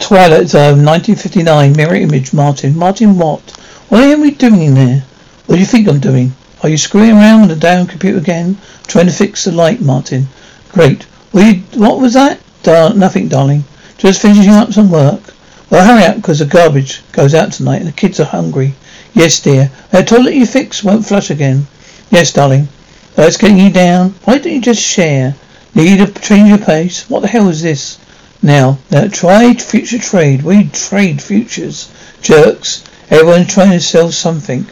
Twilight Zone, 1959, Mirror Image, Martin. Martin what? What are we doing there? What do you think I'm doing? Are you screwing around with the damn computer again? Trying to fix the light, Martin. Great. What was that? Nothing, darling. Just finishing up some work. Well, hurry up, because the garbage goes out tonight and the kids are hungry. Yes, dear. That toilet you fixed won't flush again. Yes, darling. That's getting you down. Why don't you just share? Need a change of pace? What the hell is this? Now, try Future Trade. We trade futures. Jerks. Everyone's trying to sell something.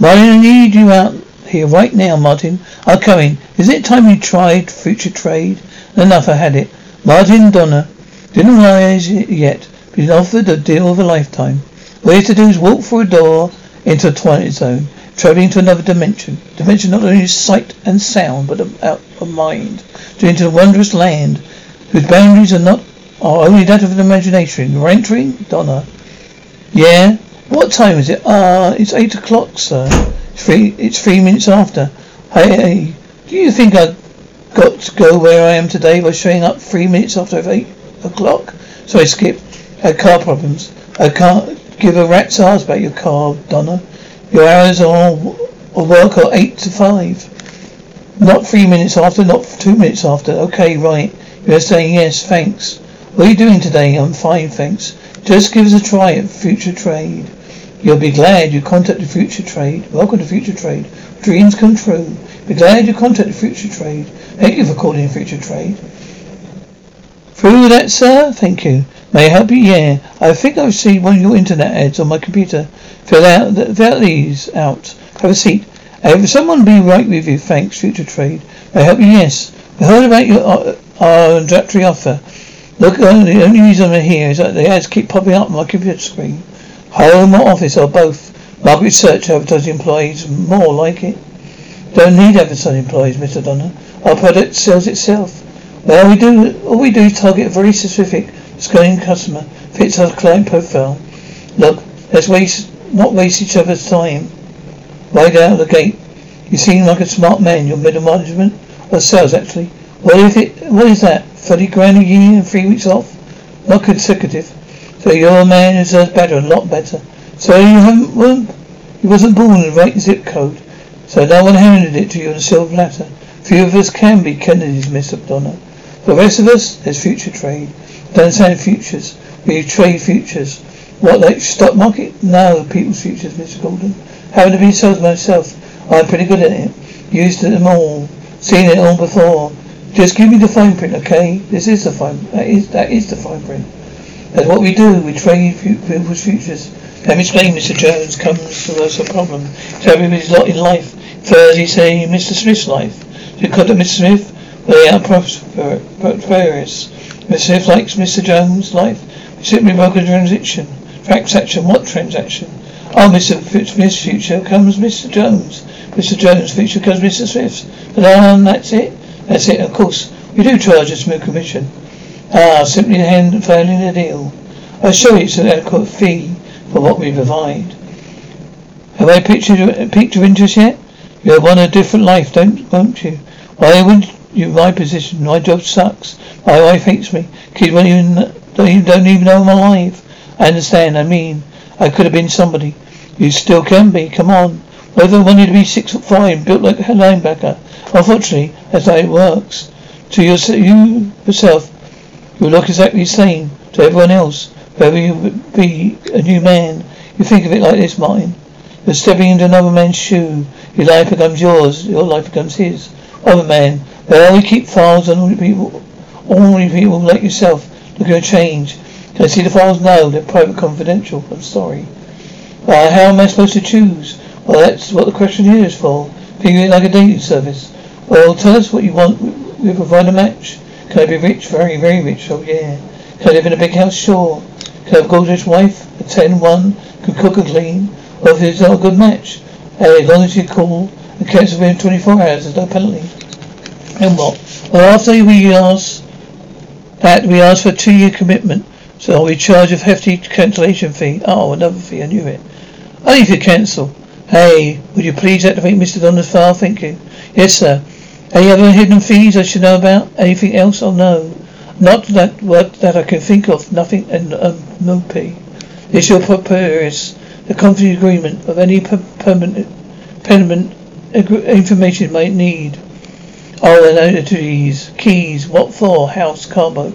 Martin, I need you out here right now, Martin. I'm coming. Isn't it time you tried Future Trade? Enough, I had it. Martin Donner didn't realize it yet, but he's offered a deal of a lifetime. All you have to do is walk through a door into a Twilight Zone, traveling to another dimension. Dimension not only sight and sound, but out of mind. Into a wondrous land, whose boundaries are only that of the imagination. You're entering, Donna. Yeah? What time is it? It's 8 o'clock, sir. It's 3 minutes after. Hey, do you think I've got to go where I am today by showing up 3 minutes after 8 o'clock? So I skipped. I had car problems. I can't give a rat's ass about your car, Donna. Your hours of work are 8 to 5. Not 3 minutes after, not 2 minutes after. Okay, right. You're saying yes, thanks. What are you doing today? I'm fine, thanks. Just give us a try at Future Trade. You'll be glad you contacted Future Trade. Welcome to Future Trade. Dreams come true. Be glad you contacted Future Trade. Thank you for calling Future Trade. Through that, sir? Thank you. May I help you? Yeah. I think I've seen one of your internet ads on my computer. Fill these out. Have a seat. If someone be right with you, thanks, Future Trade. May I help you? Yes. I heard about your introductory offer. Look, the only reason I'm here is that the ads keep popping up on my computer screen. Home or office or both. Market research advertising employees, more like it. Don't need advertising employees, Mr. Donner. Our product sells itself. Well, all we do is target a very specific, scaling customer. Fits our client profile. Look, let's not waste each other's time. Right out of the gate. You seem like a smart man, your middle management, or sales actually. What is that? 30 grand a year and 3 weeks off? Not consecutive. So your man deserves better, a lot better. So you wasn't born in the right zip code. So no one handed it to you on a silver platter. Few of us can be Kennedys, Mr. Donner. The rest of us, there's future trade. Don't understand futures. We trade futures. What, like stock market? No, people's futures, Mr. Golden. Having to be sold myself, I'm pretty good at it. Used them all, seen it all before. Just give me the fine print, okay? That is the fine print. That's what we do. We trade people's futures. Let me explain. Mr. Jones comes to us a problem. Tell me his lot in life. Thursday, say Mr. Smith's life. You contact Mr. Smith, they are prosperous. Mr. Smith likes Mr. Jones' life. We simply broke a transaction. Transaction? What transaction? Oh, Mr. Smith's future comes Mr. Jones. Mr. Jones' future comes Mr. Smith's. But that's it. That's it. Of course, we do charge a small commission. Simply failing the deal. I assure you it's an adequate fee for what we provide. Have I piqued your interest yet? You want a different life, won't you? Why wouldn't you? My position, my job sucks. My wife hates me. Kids don't even know I'm alive. I understand. I could have been somebody. You still can be. Come on. Whoever wanted to be 6'5", built like a linebacker. Unfortunately, that's how it works. To yourself, you look exactly the same. To everyone else, whether you be a new man, you think of it like this, Martin. You're stepping into another man's shoe. Your life becomes yours. Your life becomes his. Other man. Well, we keep files on ordinary people like yourself. Looking to change. Can I see the files? No, they're private, confidential. I'm sorry. Well, how am I supposed to choose? Well, that's what the questionnaire is for. Figure it like a dating service. Well, tell us what you want. We provide a match. Can I be rich? Very, very rich. Oh, yeah. Can I live in a big house? Sure. Can I have a gorgeous wife? A 10-1. Can cook and clean? Well, if it's not a good match. Hey, as long as you call and cancel within 24 hours, there's no penalty. And what? Well, after we asked for a 2-year commitment. So we charge a hefty cancellation fee. Oh, another fee, I knew it. Only if you cancel. Hey, would you please activate Mr. Donner's file? Thank you. Yes, sir. Any other hidden fees I should know about? Anything else? Oh, no. Not that word that I can think of, nothing and Mumpy. This your papyrus, the confident agreement of any permanent information might need. Oh, and oddities, keys, what for, house, cargo,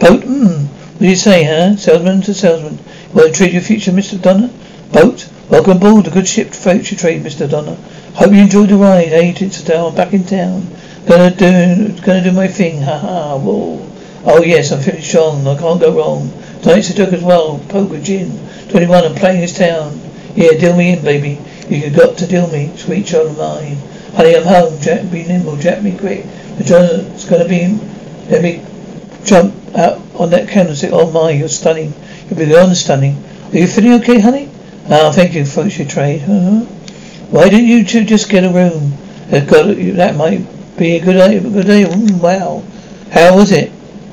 boat, What do you say, huh? Salesman to salesman. Will it trade your future, Mr. Donner? Boat? Welcome aboard the good ship Future Trade, Mr. Donner. Hope you enjoyed the ride. It's down, back in town. Gonna do my thing, ha. Whoa. Oh yes, I'm feeling strong, I can't go wrong. Tonight's a duck as well, poker gin, 21 and playing this town. Yeah, deal me in, baby. You got to deal me, sweet child of mine. Honey, I'm home, Jack, be nimble, Jack me quick. The John's gonna be in. Let me jump out on that candlestick. Oh my, you're stunning. You'll be beyond stunning. Are you feeling okay, honey? Ah, thank you, folks, your trade. Why don't you two just get a room? That might be a good idea. Wow. How was it?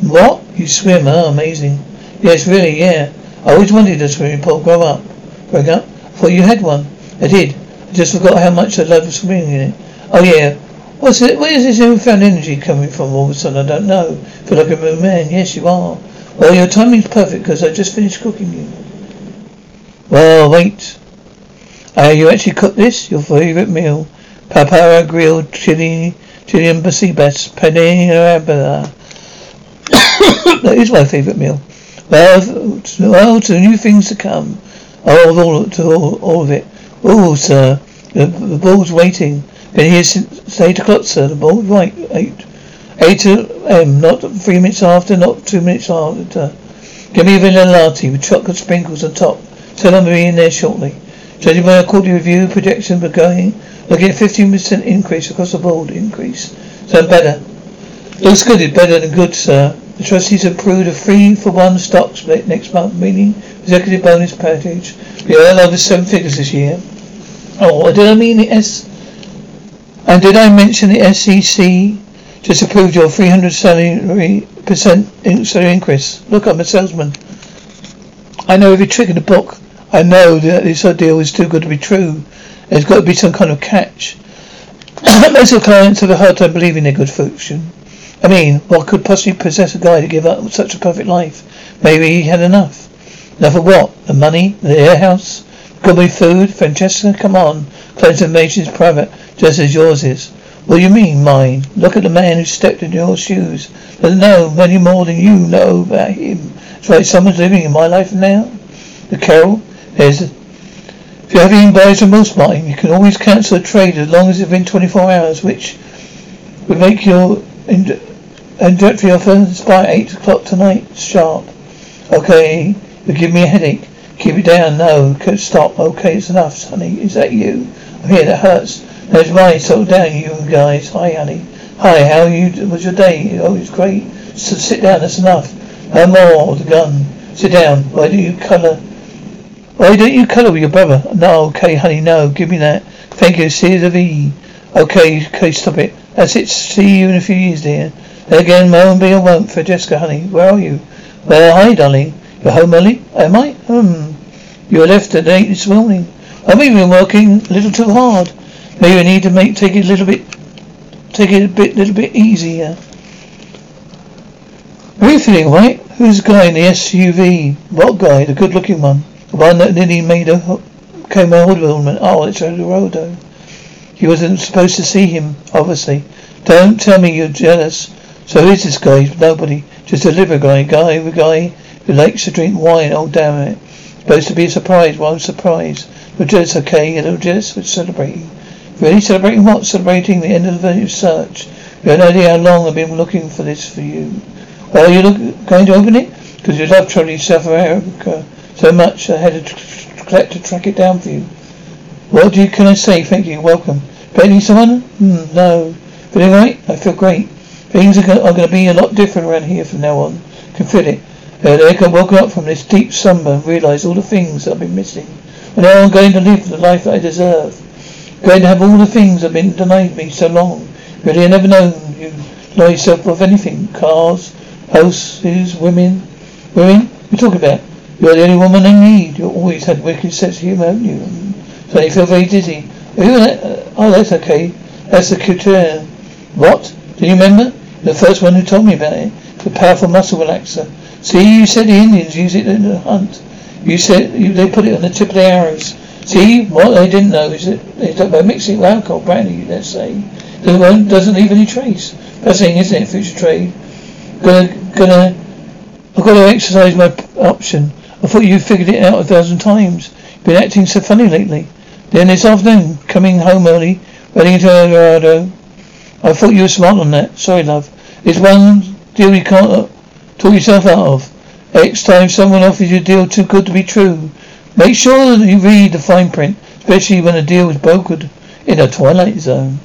What? You swim? Oh, amazing. Yes, really, yeah. I always wanted a swimming pool. Grow up. Thought you had one. I did. I just forgot how much I love swimming in it. Oh, yeah. What's it? Where is this newfound energy coming from all of a sudden? I don't know. Feel like a moon man. Yes, you are. Well, your timing's perfect because I just finished cooking you. Well, wait. You actually cooked this? Your favourite meal. Papara grilled chili and sea bass. Panera. That is my favourite meal. Well, to new things to come. All of it. Oh, sir, the ball's waiting. Been here since 8 o'clock, sir. The ball's right. 8 a.m. Not 3 minutes after. Not 2 minutes after. Give me a vanilla latte with chocolate sprinkles on top. Tell them I'll be in there shortly. Judging by a quarterly review projection, we're going. Looking at 15% increase across the board. So better. Looks good. It's better than good, sir. The trustees approved a 3-for-1 stock split next month, meaning executive bonus package. We earn over 7 figures this year. Oh, did I mean the S? And did I mention the SEC just approved your 300% salary increase? Look, I'm a salesman. I know every trick in the book. I know that this deal is too good to be true. There's got to be some kind of catch. Most of the clients have a hard time believing their good fortune. I mean, what could possibly possess a guy to give up such a perfect life? Maybe he had enough. Enough of what? The money? The airhouse? Gourmet food? Francesca, come on. Client's information is private, just as yours is. What do you mean, mine? Look at the man who stepped in your shoes. Doesn't know many more than you know about him. It's like someone's living in my life now. The Carol, if you have any buyer's remorse, Martin, you can always cancel a trade as long as it's within 24 hours, which would make your... And directly offer by 8 o'clock tonight, sharp. Okay, you give me a headache. Keep it down. No, stop. Okay, it's enough, honey. Is that you? I'm here. That hurts. That's right. Settle down, you guys. Hi, honey. Hi. How was your day? Oh, it's great. So sit down. That's enough. No more. The gun. Sit down. Why don't you colour with your brother? No. Okay, honey. No. Give me that. Thank you. See the V. Okay. Stop it. That's it. See you in a few years, dear. Then again, my own being won't for Jessica, honey. Where are you? Well, hi, darling. You're home early? Am I? You were left at 8 this morning. I've been working a little too hard. Maybe I need to take it a little bit easier. Are you feeling right? Who's the guy in the SUV? What guy? The good-looking one. The one that nearly came a woman. Oh, it's El Dorado. You wasn't supposed to see him, obviously. Don't tell me you're jealous. So who's this guy? Nobody. Just a liver guy who likes to drink wine. Oh, damn it. Supposed to be a surprise. Well, I'm surprised. You're jealous, okay? You're jealous? We're celebrating. Really? Celebrating what? Celebrating the end of the search. You have no idea how long I've been looking for this for you. Well, are you going to open it? Because you love traveling South America so much, I had to track it down for you. What can I say? Thank you. Welcome. Betting someone? No. Feeling right? I feel great. Things are going to be a lot different around here from now on. Can feel it. I can woke up from this deep slumber and realise all the things I've been missing. And now I'm going to live the life that I deserve. Going to have all the things that have been denied me so long. Really, I never known you deny yourself of anything. Cars, houses, women. Women? You talk about. You're the only woman I need. You've always had wicked sense of humour, haven't you? So you feel very dizzy. Oh, that's okay. That's the curare. What? Do you remember? The first one who told me about it. for powerful muscle relaxer. See, you said the Indians use it in the hunt. You said they put it on the tip of their arrows. See, what they didn't know is that they, by mixing it with alcohol, brandy, let's say, the one doesn't leave any trace. That's the thing, isn't it, Future Trade? I've got to exercise my option. I thought you figured it out 1,000 times. You've been acting so funny lately. Then this afternoon, coming home early, riding into El Dorado. I thought you were smart on that. Sorry, love. It's one deal you can't talk yourself out of. Next time someone offers you a deal too good to be true, make sure that you read the fine print, especially when a deal is brokered in a Twilight Zone.